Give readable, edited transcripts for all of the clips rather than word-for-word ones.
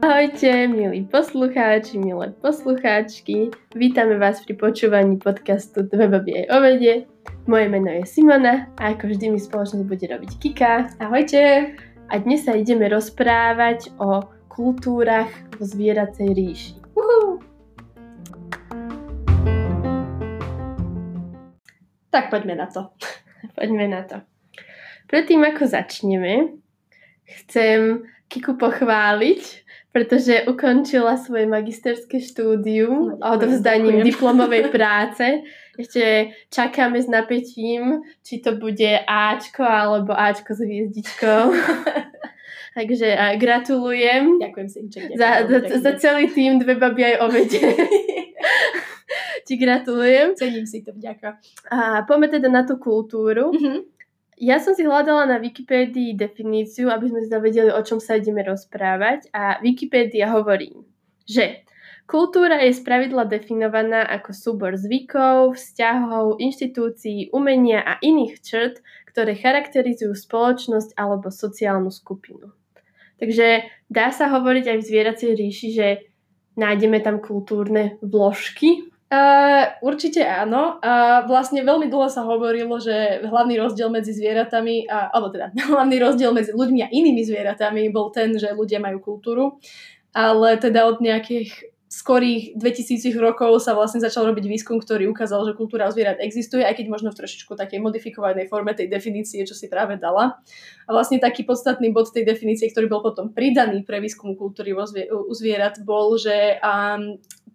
Ahojte, milí poslucháči, milé poslucháčky. Vítame vás pri počúvaní podcastu Dve Babi aj Ovede. Moje meno je Simona a ako vždy mi spoločnosť bude robiť Kika. Ahojte! A dnes sa ideme rozprávať o kultúrach vo zvieracej ríši. Uhú. Tak poďme na to. Predtým, ako začneme, chcem Kiku pochváliť, pretože ukončila svoje magisterské štúdium odovzdaním diplomovej práce. Ešte čakáme s napätím, či to bude Ačko alebo Ačko s hviezdičkou. Takže gratulujem. Ďakujem si. Za celý tým Dve Babi aj Ovede. Ti gratulujem. Cením si to, vďaka. A poďme teda na tú kultúru. Mm-hmm. Ja som si hľadala na Wikipédii definíciu, aby sme sa vedeli, o čom sa ideme rozprávať, a Wikipédia hovorí, že kultúra je spravidla definovaná ako súbor zvykov, vzťahov, inštitúcií, umenia a iných črt, ktoré charakterizujú spoločnosť alebo sociálnu skupinu. Takže dá sa hovoriť aj v zvieracej ríši, že nájdeme tam kultúrne vložky. Určite áno. Vlastne veľmi dlho sa hovorilo, že hlavný rozdiel medzi zvieratami, hlavný rozdiel medzi ľuďmi a inými zvieratami bol ten, že ľudia majú kultúru, ale teda od nejakých skorých 2000 rokov sa vlastne začal robiť výskum, ktorý ukázal, že kultúra zvierat existuje, aj keď možno v trošičku takej modifikovanej forme tej definície, čo si práve dala. A vlastne taký podstatný bod tej definície, ktorý bol potom pridaný pre výskum kultúry u zvierat, bol, že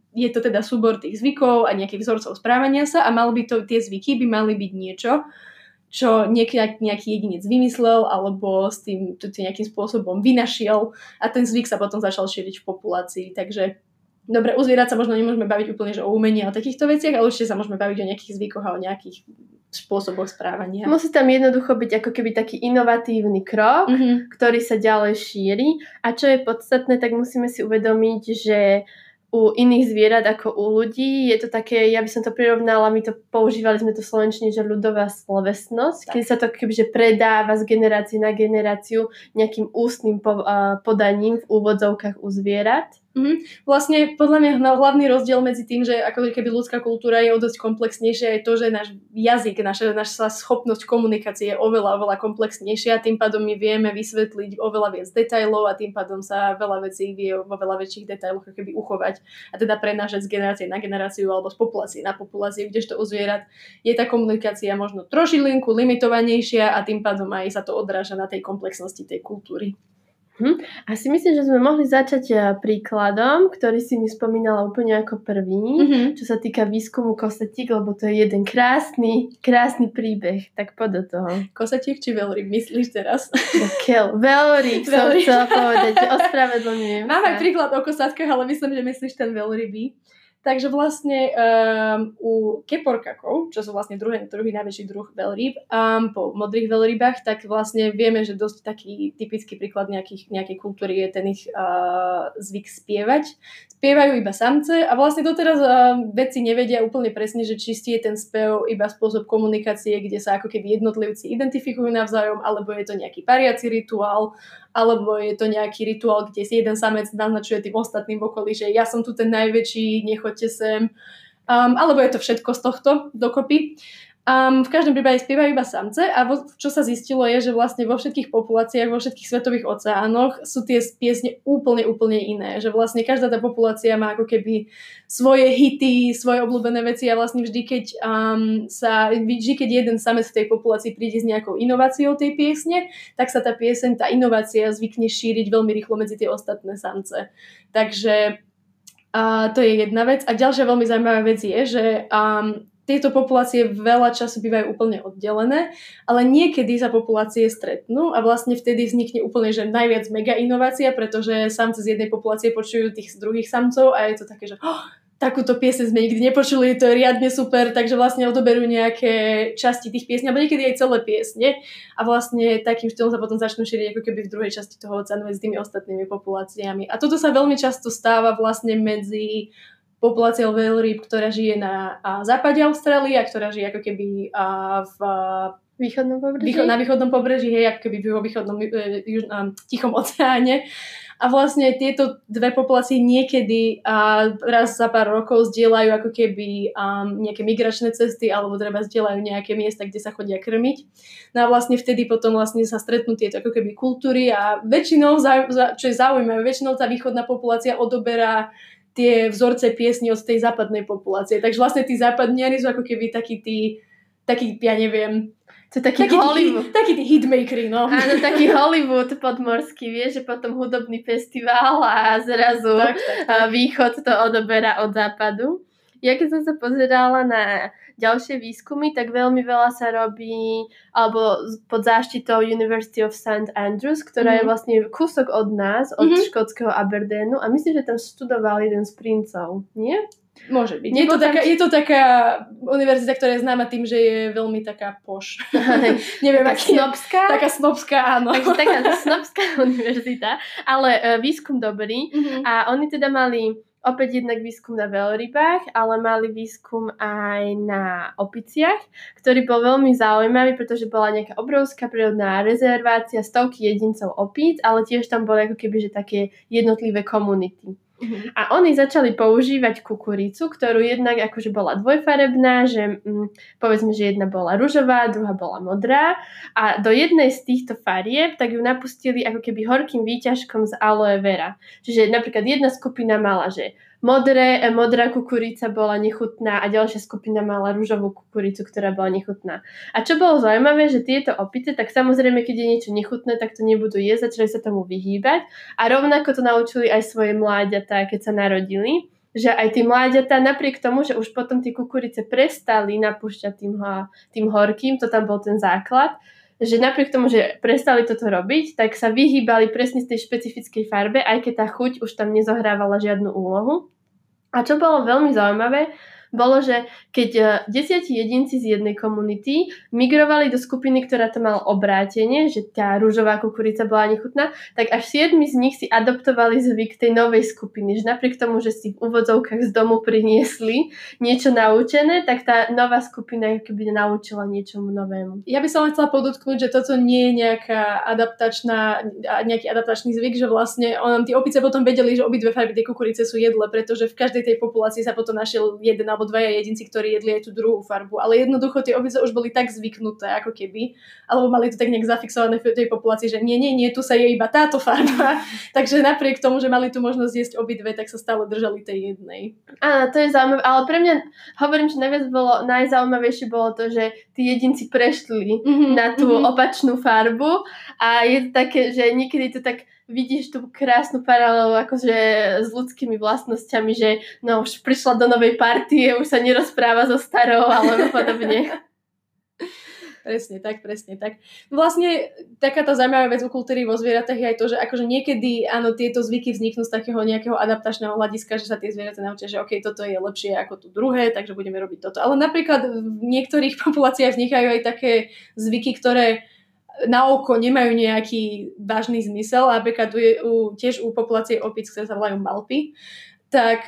je to teda súbor tých zvykov a nejakých vzorcov správania sa a tie zvyky by mali byť niečo, čo nejaký jedinec vymyslel alebo s tým nejakým spôsobom vynašiel a ten zvyk sa potom začal šíriť v populácii. Takže dobre, u zvierat sa možno nemôžeme baviť úplne že o umení a o takýchto veciach, ale určite sa môžeme baviť o nejakých zvykoch a o nejakých spôsoboch správania. Musí tam jednoducho byť ako keby taký inovatívny krok, ktorý sa ďalej šíri, a čo je podstatné, tak musíme si uvedomiť, že u iných zvierat ako u ľudí je to také, ja by som to prirovnala, používali sme to slovenčne, že ľudová slovesnosť, keď sa to kebyže predáva z generácie na generáciu nejakým ústnym podaním v úvodzovkách u zvierat. Vlastne podľa mňa hlavný rozdiel medzi tým, že ako keby ľudská kultúra je o dosť komplexnejšia, je to, že náš jazyk, naša schopnosť komunikácie je oveľa komplexnejšia, tým pádom my vieme vysvetliť oveľa viac detailov a tým pádom sa veľa vecí vie vo veľa väčších detailoch keby uchovať a teda prenášať z generácie na generáciu alebo z populácie na populáciu, kdežto u zvierat je tá komunikácia možno trošilinku limitovanejšia a tým pádom aj sa to odráža na tej komplexnosti tej kultúry. A si myslím, že sme mohli začať príkladom, ktorý si mi spomínala úplne ako prvý, čo sa týka výskumu kosatík, lebo to je jeden krásny príbeh. Tak poď do toho. Kosatík či veľryb, myslíš teraz? Veľryb som chcela povedať, ospravedlňujem. Máme príklad o kosátkach, ale myslím, že myslíš ten veľrybí. Takže vlastne u keporkakov, čo sú vlastne druhý najväčší druh veľrýb, po modrých veľrybách, tak vlastne vieme, že dosť taký typický príklad nejakej kultúry je ten ich zvyk spievať. Spievajú iba samce a vlastne doteraz vedci nevedia úplne presne, že či je ten spev iba spôsob komunikácie, kde sa ako keby jednotlivci identifikujú navzájom, alebo je to nejaký pariaci rituál, alebo je to nejaký rituál, kde si jeden samec naznačuje tým ostatným v okolí, že ja som tu ten najväčší, nechoďte sem, alebo je to všetko z tohto dokopy. V každom prípade spievajú iba samce a čo sa zistilo je, že vlastne vo všetkých populáciách, vo všetkých svetových oceánoch sú tie piesne úplne iné. Že vlastne každá tá populácia má ako keby svoje hity, svoje obľúbené veci a vlastne vždy, keď jeden samec v tej populácii príde s nejakou inováciou tej piesne, tak sa tá inovácia zvykne šíriť veľmi rýchlo medzi tie ostatné samce. Takže to je jedna vec. A ďalšia veľmi zaujímavá vec je, že tieto populácie veľa času bývajú úplne oddelené, ale niekedy sa populácie stretnú a vlastne vtedy vznikne úplne že najviac mega inovácia, pretože samce z jednej populácie počujú tých druhých samcov a je to také, že takúto pieseň sme nikdy nepočuli, to je riadne super, takže vlastne odoberú nejaké časti tých piesní, alebo niekedy aj celé piesne a vlastne takým štýlom sa potom začnú šíriť ako keby v druhej časti toho oceánu medzi tými ostatnými populáciami. A toto sa veľmi často stáva vlastne medzi populácia veľrýb, ktorá žije na západe Austrálie a ktorá žije ako keby v Východnom pobreží? Na východnom pobreží, hej, ako keby vo východnom Tichom oceáne. A vlastne tieto dve populácie niekedy raz za pár rokov zdieľajú ako keby nejaké migračné cesty alebo treba zdieľajú nejaké miesta, kde sa chodia krmiť. No a vlastne vtedy potom vlastne sa stretnú tieto ako keby kultúry a väčšinou, čo je zaujímavé, väčšinou tá východná populácia odoberá tie vzorce piesni od tej západnej populácie. Takže vlastne tí západniari sú ako keby takí, ja neviem, to je taký Hollywood. Takí tí hitmakeri, no. Áno, taký Hollywood podmorský, vieš, že potom hudobný festival a zrazu tak. Východ to odoberá od západu. Ja keď som sa pozerala na ďalšie výskumy, tak veľmi veľa sa robí alebo pod záštitou University of St. Andrews, ktorá je vlastne kúsok od nás, od škótskeho Aberdeenu a myslím, že tam študoval jeden z princov, nie? Môže byť. Je to taká univerzita, ktorá je známa tým, že je veľmi taká poš. Neviem, snobská. Taká snobská, áno. Takže taká snobská univerzita, ale výskum dobrý. A oni teda mali opäť jednak výskum na veľrybách, ale mali výskum aj na opiciach, ktorý bol veľmi zaujímavý, pretože bola nejaká obrovská prírodná rezervácia, stovky jedincov opíc, ale tiež tam boli ako keby že také jednotlivé komunity. A oni začali používať kukuricu, ktorú jednak akože bola dvojfarebná, že povedzme, že jedna bola ružová, druhá bola modrá a do jednej z týchto farieb tak ju napustili ako keby horkým výťažkom z aloe vera. Čiže napríklad jedna skupina mala, že modrá kukurica bola nechutná a ďalšia skupina mala ružovú kukuricu, ktorá bola nechutná. A čo bolo zaujímavé, že tieto opice, tak samozrejme, keď je niečo nechutné, tak to nebudú jesť, začali sa tomu vyhýbať a rovnako to naučili aj svoje mláďatá, keď sa narodili, že aj tí mláďatá, napriek tomu, že už potom tí kukurice prestali napúšťať tým horkým, to tam bol ten základ, že napriek tomu, že prestali toto robiť, tak sa vyhýbali presne z tej špecifickej farbe, aj keď tá chuť už tam nezohrávala žiadnu úlohu. A čo bolo veľmi zaujímavé, bolo, že keď 10 jedinci z jednej komunity migrovali do skupiny, ktorá to mala obrátenie, že tá ružová kukurica bola nechutná, tak až 7 z nich si adoptovali zvyk tej novej skupiny. Že napriek tomu, že si v úvodzovkách z domu priniesli niečo naučené, tak tá nová skupina keby naučila niečomu novému. Ja by som len chcela podotknúť, že toto nie je nejaký adaptačný zvyk, že vlastne tí opice potom vedeli, že obidve farby tej kukurice sú jedle, pretože v každej tej populácii sa potom našiel jeden alebo dvaja jedinci, ktorí jedli aj tú druhú farbu. Ale jednoducho tie opice už boli tak zvyknuté, ako keby. Alebo mali to tak nejak zafixované v tej populácii, že nie, tu sa je iba táto farba. Takže napriek tomu, že mali tu možnosť jesť obidve, tak sa stále držali tej jednej. Áno, to je zaujímavé. Ale pre mňa, hovorím, že najzaujímavejšie bolo to, že tí jedinci prešli na tú opačnú farbu. A je to také, že niekedy to tak vidíš tú krásnu paralelu akože s ľudskými vlastnosťami, že no už prišla do novej partie, už sa nerozpráva so starou alebo podobne. Presne tak. Vlastne taká tá zaujímavá vec u kultúry vo zvieratách je aj to, že akože niekedy áno, tieto zvyky vzniknú z takého nejakého adaptačného hľadiska, že sa tie zvieratá naučia, že okej, toto je lepšie ako tu druhé, takže budeme robiť toto. Ale napríklad v niektorých populáciách vznikajú aj také zvyky, ktoré na oko nemajú nejaký vážny zmysel, napríklad tiež u populácie opic, ktoré sa volajú malpy, tak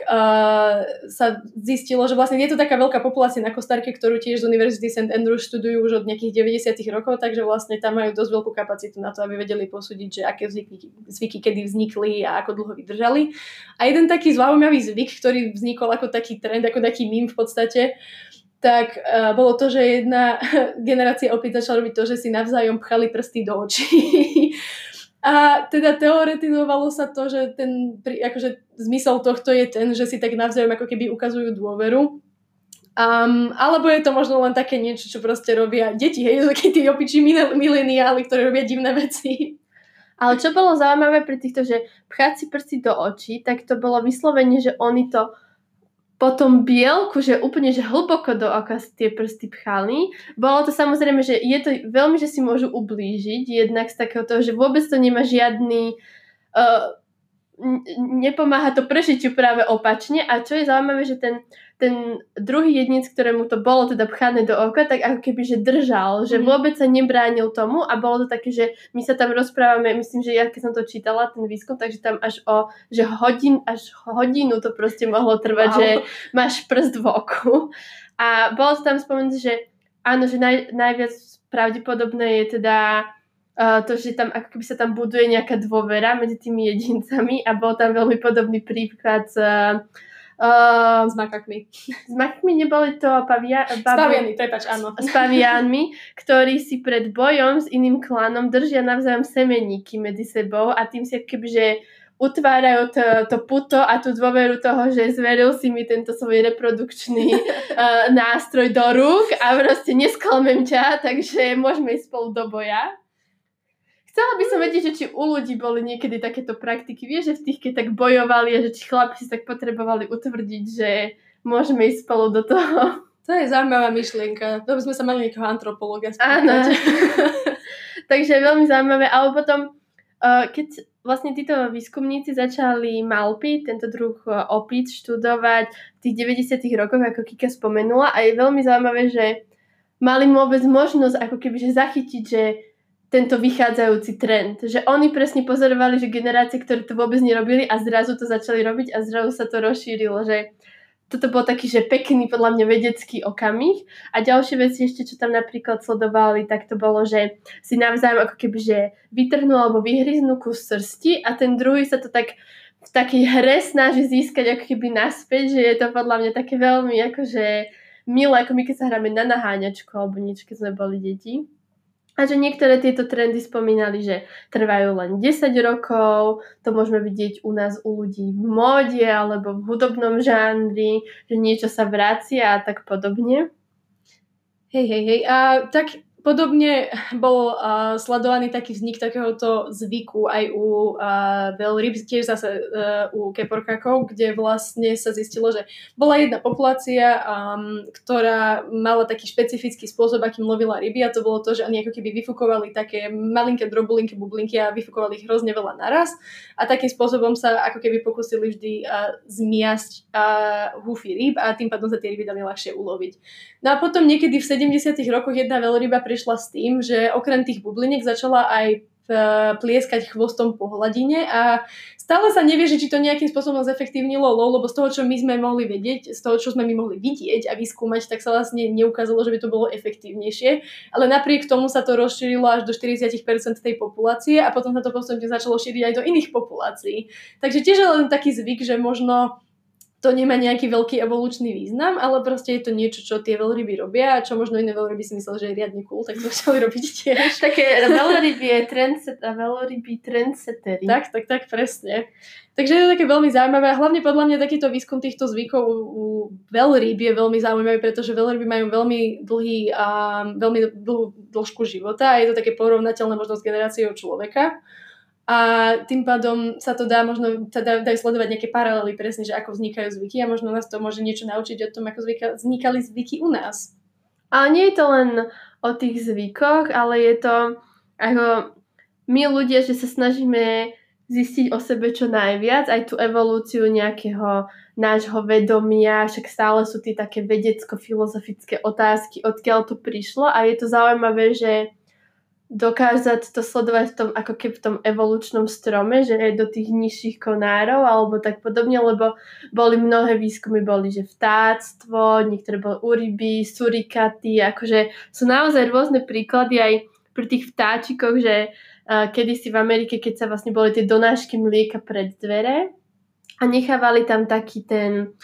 sa zistilo, že vlastne je to taká veľká populácia na Kostárke, ktorú tiež z University St. Andrews študujú už od nejakých 90. rokov, takže vlastne tam majú dosť veľkú kapacitu na to, aby vedeli posúdiť, že aké zvyky kedy vznikli a ako dlho vydržali. A jeden taký zaujímavý zvyk, ktorý vznikol ako taký trend, ako taký mím v podstate, tak bolo to, že jedna generácia opäť začala robiť to, že si navzájom pchali prsty do očí. A teda teoretizovalo sa to, že akože zmysel tohto je ten, že si tak navzájom ako keby ukazujú dôveru. Alebo je to možno len také niečo, čo proste robia deti, hej, také tí opičí mileniáli, ktorí robia divné veci. Ale čo bolo zaujímavé pri týchto, že pchať si prsty do očí, tak to bolo vyslovene, že oni to potom bielku, že úplne že hlboko do oka si tie prsty pchali. Bolo to samozrejme, že je to veľmi, že si môžu ublížiť, jednak z takého toho, že vôbec to nemá žiadny nepomáha to prežitiu práve opačne. A čo je zaujímavé, že ten druhý jedinec, ktorému to bolo teda pchané do oka, tak ako keby, že držal, že vôbec sa nebránil tomu a bolo to také, že my sa tam rozprávame, myslím, že ja keď som to čítala, ten výskum, takže tam až hodinu to proste mohlo trvať, že máš prst v oku. A bolo to tam spomenuté, že áno, že najviac pravdepodobné je teda to, že tam ako keby sa tam buduje nejaká dôvera medzi tými jedincami a bol tam veľmi podobný príklad s makakmi. S makakmi neboli to s paviánmi, ktorí si pred bojom s iným klanom držia navzájom semeníky medzi sebou a tým si kebyže utvárajú to puto a tú dôveru toho, že zveril si mi tento svoj reprodukčný nástroj do rúk a proste nesklamem ťa, takže môžeme ísť spolu do boja. Chcela by som vedieť, že či u ľudí boli niekedy takéto praktiky. Vieš, že v tých, keď tak bojovali a že či chlapci tak potrebovali utvrdiť, že môžeme ísť spolu do toho. To je zaujímavá myšlienka. To by sme sa mali nejakého antropologa spýtať. Áno. Takže veľmi zaujímavé. Ale potom, keď vlastne títo výskumníci začali malpy, tento druh opíc, študovať v tých 90. rokoch, ako Kika spomenula. A je veľmi zaujímavé, že mali vôbec možnosť ako kebyže zachytiť, že tento vychádzajúci trend. Že oni presne pozorovali, že generácie, ktoré to vôbec nerobili a zrazu to začali robiť a zrazu sa to rozšírilo. Že toto bol taký, že pekný, podľa mňa vedecký okamih. A ďalšie veci ešte, čo tam napríklad sledovali, tak to bolo, že si navzájom ako keby, že vytrhnú alebo vyhryznú kus srsti a ten druhý sa to tak v takej hre snaží získať ako keby naspäť, že je to podľa mňa také veľmi akože milé, ako my keď sa hráme na naháňačku alebo niečo, keď sme boli deti. A že niektoré tieto trendy spomínali, že trvajú len 10 rokov, to môžeme vidieť u nás u ľudí v móde alebo v hudobnom žánri, že niečo sa vracia a tak podobne. Hej. A tak podobne bol sledovaný taký vznik takéhoto zvyku aj u veľryb, tiež zase u keporkakov, kde vlastne sa zistilo, že bola jedna populácia, ktorá mala taký špecifický spôsob, akým lovila ryby, a to bolo to, že oni ako keby vyfukovali také malinké drobulinky, bublinky a vyfukovali ich hrozne veľa naraz a takým spôsobom sa ako keby pokusili vždy zmiasť húfy ryb a tým pádom sa tie ryby dali ľahšie uloviť. No a potom niekedy v 70. rokoch jedna veľryba prišla s tým, že okrem tých bubliniek začala aj plieskať chvostom po hladine a stále sa nevie, či to nejakým spôsobom zefektívnilo lov, lebo z toho, čo my sme mohli vedieť, z toho, čo sme my mohli vidieť a vyskúmať, tak sa vlastne neukázalo, že by to bolo efektívnejšie. Ale napriek tomu sa to rozšírilo až do 40% tej populácie a potom sa to postupne začalo šíriť aj do iných populácií. Takže tiež je len taký zvyk, že možno to nemá nejaký veľký evolučný význam, ale proste je to niečo, čo tie veľryby robia a čo možno iné veľryby si mysleli, že je riadne cool, tak to začali robiť tiež. Také veľrybí trendsettery. Tak, presne. Takže je to také veľmi zaujímavé a hlavne podľa mňa takýto výskum týchto zvykov u veľrýb je veľmi zaujímavý, pretože veľryby majú veľmi dlhú dĺžku života a je to také porovnateľné možno s generáciou človeka. A tým pádom sa to dá možno dajú sledovať nejaké paralely presne, že ako vznikajú zvyky a možno nás to môže niečo naučiť o tom, ako vznikali zvyky u nás. Ale nie je to len o tých zvykoch, ale je to ako my ľudia, že sa snažíme zistiť o sebe čo najviac, aj tú evolúciu nejakého nášho vedomia, však stále sú tie také vedecko-filozofické otázky, odkiaľ to prišlo, a je to zaujímavé, že dokázať to sledovať v tom, ako keby v tom evolučnom strome, že aj do tých nižších konárov alebo tak podobne, lebo boli mnohé výskumy, boli, že vtáctvo, niektoré boli uryby, surikaty, akože sú naozaj rôzne príklady aj pri tých vtáčikoch, že kedysi v Amerike, keď sa vlastne boli tie donášky mlieka pred dvere a nechávali tam taký ten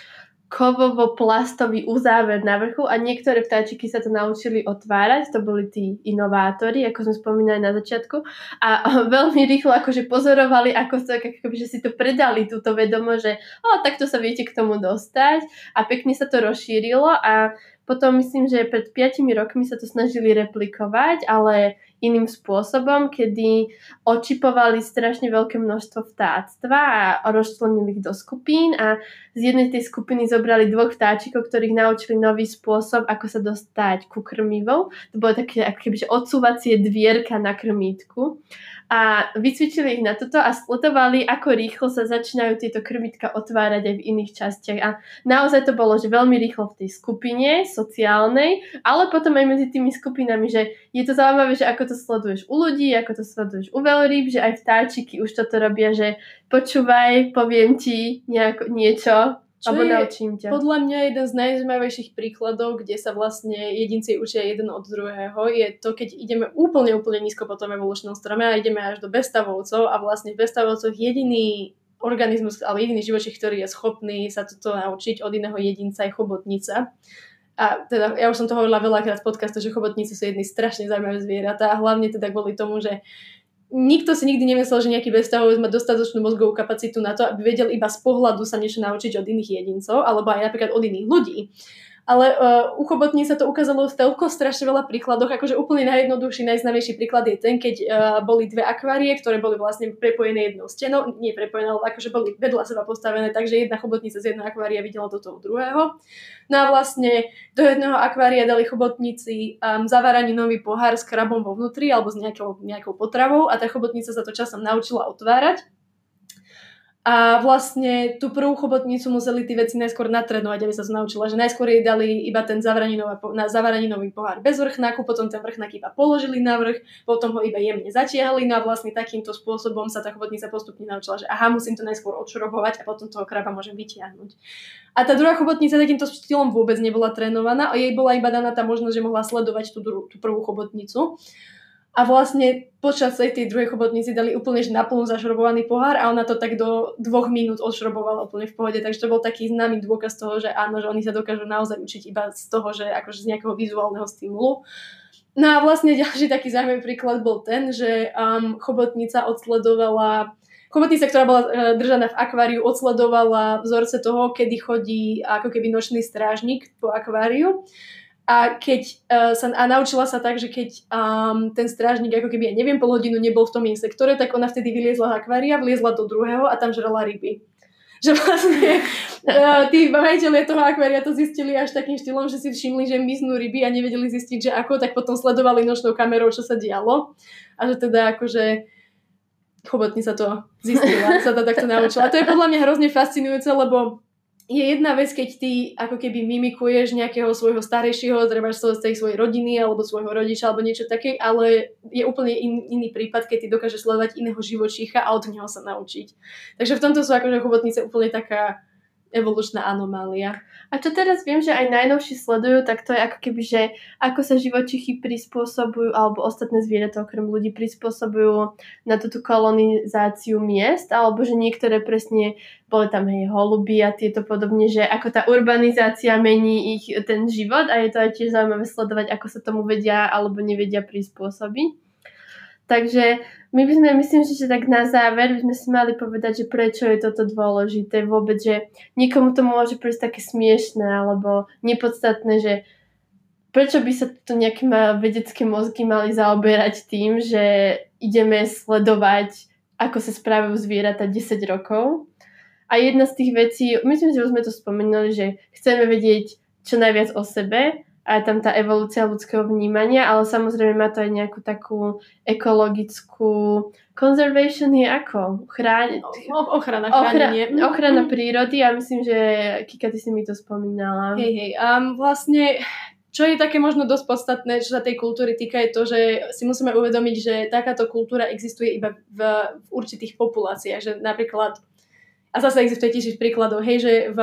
kovovo-plastový uzáver na vrchu a niektoré vtáčiky sa to naučili otvárať, to boli tí inovátori, ako sme spomínali na začiatku, a veľmi rýchlo akože pozorovali, ako si to predali, túto vedomo, že takto sa viete k tomu dostať, a pekne sa to rozšírilo a potom myslím, že pred 5 rokmi sa to snažili replikovať, ale iným spôsobom, kedy očipovali strašne veľké množstvo vtáctva a rozčlenili ich do skupín a z jednej tej skupiny zobrali 2 vtáčikov, ktorých naučili nový spôsob, ako sa dostať ku krmivou. To bolo také ako keby odsúvacie dvierka na krmítku. A vycvičili ich na toto a sledovali, ako rýchlo sa začínajú tieto krmítka otvárať aj v iných častiach. A naozaj to bolo, že veľmi rýchlo v tej skupine sociálnej, ale potom aj medzi tými skupinami, že je to zaujímavé, že ako to sleduješ u ľudí, ako to sleduješ u veľrýb, že aj vtáčiky už toto robia, že počúvaj, poviem ti niečo Čo je podľa mňa jeden z najzaujímavejších príkladov, kde sa vlastne jedinci učia jeden od druhého, je to, keď ideme úplne nízko po tom evolučnom strome a ideme až do bezstavovcov a vlastne v bezstavovcoch jediný organizmus, ale jediný živočí, ktorý je schopný sa toto naučiť od iného jedinca je chobotnica. A teda, ja už som to hovorila veľakrát v podcastu, že chobotnice sú jedny strašne zaujímavé zvieratá a hlavne teda kvôli tomu, že nikto si nikdy nemyslel, že nejaký bezstavovec má dostatočnú mozgovú kapacitu na to, aby vedel iba z pohľadu sa niečo naučiť od iných jedincov, alebo aj napríklad od iných ľudí. Ale u chobotníc sa to ukázalo v toľko strašne veľa príkladoch, akože úplne najjednoduchší, najznámejší príklad je ten, keď boli dve akvárie, ktoré boli vlastne prepojené jednou stenou, nie prepojené, ale akože boli vedľa seba postavené, takže jedna chobotnica z jedného akvária videla do toho druhého. No a vlastne do jedného akvária dali chobotnici zavaraninový pohár s krabom vo vnútri alebo s nejakou potravou a tá chobotnica sa to časom naučila otvárať. A vlastne tú prvú chobotnicu museli tí veci najskôr natrénovať, aby sa to naučila, že najskôr jej dali iba ten zavaraninový pohár bez vrchnáku, potom ten vrchnák iba položili na vrch, potom ho iba jemne zatiahli, no a vlastne takýmto spôsobom sa tá chobotnica postupne naučila, že aha, musím to najskôr odšrobovať a potom toho kraba môžem vytiahnuť. A tá druhá chobotnica takýmto štýlom vôbec nebola trénovaná, a jej bola iba daná tá možnosť, že mohla sledovať tú prvú chobotnicu. A vlastne počas tej druhej chobotnici dali úplne naplno zašrobovaný pohár a ona to tak do 2 minút odšrobovala úplne v pohode. Takže to bol taký známy dôkaz toho, že áno, že oni sa dokážu naozaj učiť iba z toho, že akože z nejakého vizuálneho stimulu. No a vlastne ďalší taký zaujímavý príklad bol ten, že Chobotnica, ktorá bola držaná v akváriu, odsledovala vzorce toho, kedy chodí ako keby nočný strážnik po akváriu. A naučila sa tak, že keď ten strážnik ako keby, ja neviem, pol hodinu nebol v tom jej sektore, tak ona vtedy vyliezla z akvária, vliezla do druhého a tam žrala ryby. Že vlastne tí majiteľia toho akvária to zistili až takým štýlom, že si všimli, že miznú ryby a nevedeli zistiť, že ako, tak potom sledovali nočnou kamerou, čo sa dialo. A že teda akože chobotnica to zistila, sa to takto naučila. A to je podľa mňa hrozne fascinujúce, lebo je jedna vec, keď ty ako keby mimikuješ nejakého svojho starejšieho, treba z tej svojej rodiny alebo svojho rodiča alebo niečo také, ale je úplne iný prípad, keď ty dokážeš sledovať iného živočícha a od neho sa naučiť. Takže v tomto sú akože chobotnice úplne taká evolučná anomália. A čo teraz viem, že aj najnovší sledujú, tak to je ako keby, že ako sa živočichy prispôsobujú alebo ostatné zvieratá okrem ľudí prispôsobujú na túto kolonizáciu miest, alebo že niektoré presne boli tam holuby a tieto podobne, že ako tá urbanizácia mení ich ten život a je to aj tiež zaujímavé sledovať, ako sa tomu vedia alebo nevedia prispôsobiť. Takže my by sme, myslím, že tak na záver by sme si mali povedať, že prečo je toto dôležité vôbec, že niekomu to môže prísť také smiešné alebo nepodstatné, že prečo by sa to nejaké vedecké mozgy mali zaoberať tým, že ideme sledovať, ako sa správajú zvieratá 10 rokov. A jedna z tých vecí, myslím, že už sme to spomenuli, že chceme vedieť čo najviac o sebe a tam tá evolúcia ľudského vnímania, ale samozrejme má to aj nejakú takú ekologickú conservation je ako? Ochránenie. Ochrana prírody a myslím, že Kika, ty si mi to spomínala. Hej. Vlastne čo je také možno dosť podstatné, čo sa tej kultúry týka, je to, že si musíme uvedomiť, že takáto kultúra existuje iba v určitých populáciách, že napríklad a zase existuje tiež príkladov, hej, že v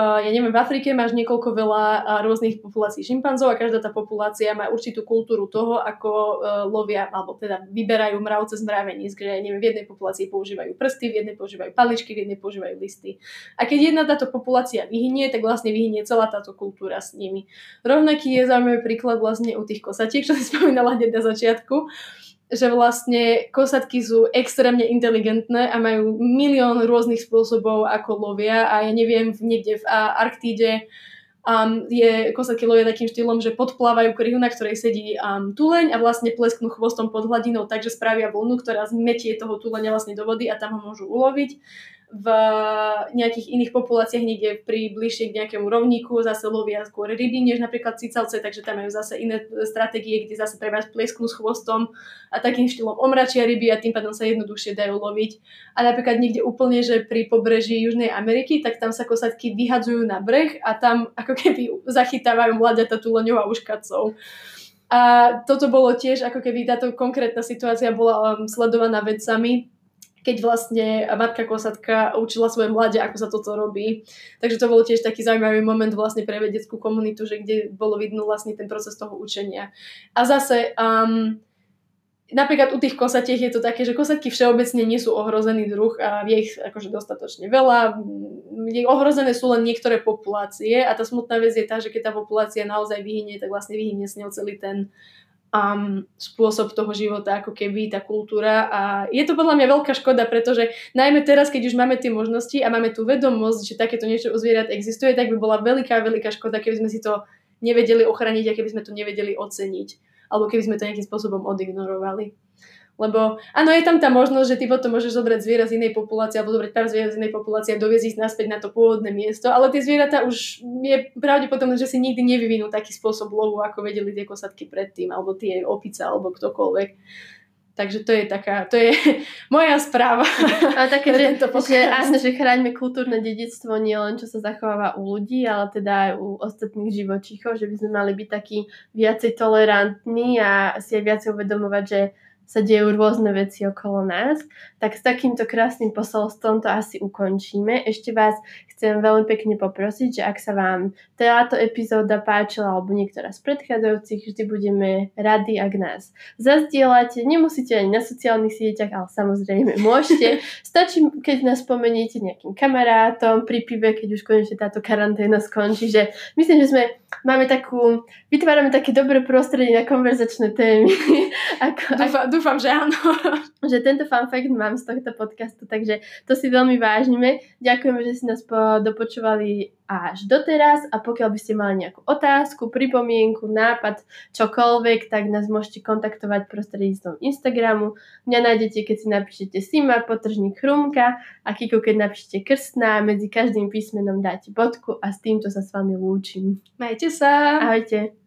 Afrike máš niekoľko veľa rôznych populácií šimpanzov a každá tá populácia má určitú kultúru toho, ako lovia, alebo teda vyberajú mravce z mravenísk, že v jednej populácii používajú prsty, v jednej používajú paličky, v jednej používajú listy. A keď jedna táto populácia vyhynie, tak vlastne vyhynie celá táto kultúra s nimi. Rovnaký je zaujímavý príklad vlastne u tých kosatiek, čo si spomínala hneď na začiatku, že vlastne kosatky sú extrémne inteligentné a majú milión rôznych spôsobov, ako lovia a ja neviem, niekde v Arktíde kosatky lovia takým štýlom, že podplávajú kryhu, na ktorej sedí tuleň a vlastne plesknú chvostom pod hladinou, takže spravia vlnu, ktorá zmetie toho tuleňa vlastne do vody a tam ho môžu uloviť. V nejakých iných populáciách niekde bližšie k nejakému rovníku zase lovia skôr ryby, než napríklad cicavce, takže tam majú zase iné stratégie, kde zase treba plesknú s chvostom a takým štýlom omračia ryby a tým pádom sa jednoduchšie dajú loviť. A napríklad niekde úplne, že pri pobreží Južnej Ameriky, tak tam sa kosatky vyhadzujú na breh a tam ako keby zachytávajú mláďatá tuleňov a uškacov. A toto bolo tiež, ako keby táto konkrétna situácia bola sledovaná vedcami, keď vlastne matka Kosatka učila svoje mláde, ako sa toto robí. Takže to bol tiež taký zaujímavý moment vlastne pre vedeckú komunitu, že kde bolo vidno vlastne ten proces toho učenia. A zase... napríklad u tých kosatiek je to také, že kosatky všeobecne nie sú ohrozený druh a je ich akože dostatočne veľa. Ohrozené sú len niektoré populácie a tá smutná vec je tá, že keď tá populácia naozaj vyhynie, tak vlastne vyhynie s ňou celý ten spôsob toho života, ako keby tá kultúra. A je to podľa mňa veľká škoda, pretože najmä teraz, keď už máme tie možnosti a máme tú vedomosť, že takéto niečo u zvierat existuje, tak by bola veľká škoda, keby sme si to nevedeli ochraniť a keby sme to nevedeli oceniť. Alebo keby sme to nejakým spôsobom odignorovali. Lebo áno, je tam tá možnosť, že ty potom môžeš zobrať zviera z inej populácie alebo zobrať pár zvierat z inej populácie a doviezť ich naspäť na to pôvodné miesto, ale tie zvieratá už je pravdepodobné, že si nikdy nevyvinú taký spôsob lovu, ako vedeli tie kosatky predtým, alebo tie opice, alebo ktokoľvek. Takže to je moja správa. A také, že chráňme kultúrne dedičstvo nie len, čo sa zachováva u ľudí, ale teda aj u ostatných živočíchov, že by sme mali byť takí viacej tolerantní a si aj viacej uvedomovať, že sa dejú rôzne veci okolo nás. Tak s takýmto krásnym posolstvom to asi ukončíme. Ešte vás chcem veľmi pekne poprosiť, že ak sa vám táto epizóda páčila alebo niektorá z predchádzajúcich, vždy budeme radi, ak nás zazdieľate. Nemusíte ani na sociálnych sieťach, ale samozrejme môžete. Stačí, keď nás spomeniete nejakým kamarátom pri pive, keď už konečne táto karanténa skončí. Že myslím, že vytvárame také dobré prostredie na konverzačné témy. Dúfam, že áno. Že tento fun fact mám z tohto podcastu, takže to si veľmi vážime. Ďakujeme, že si nás dopočúvali až doteraz a pokiaľ by ste mali nejakú otázku, pripomienku, nápad, čokoľvek, tak nás môžete kontaktovať prostredníctvom Instagramu. Mňa nájdete, keď si napíšete sima_chrumka a Kiku, keď napíšete krstná, medzi každým písmenom dáte bodku a s týmto sa s vami lúčim. Majte sa! Ahojte!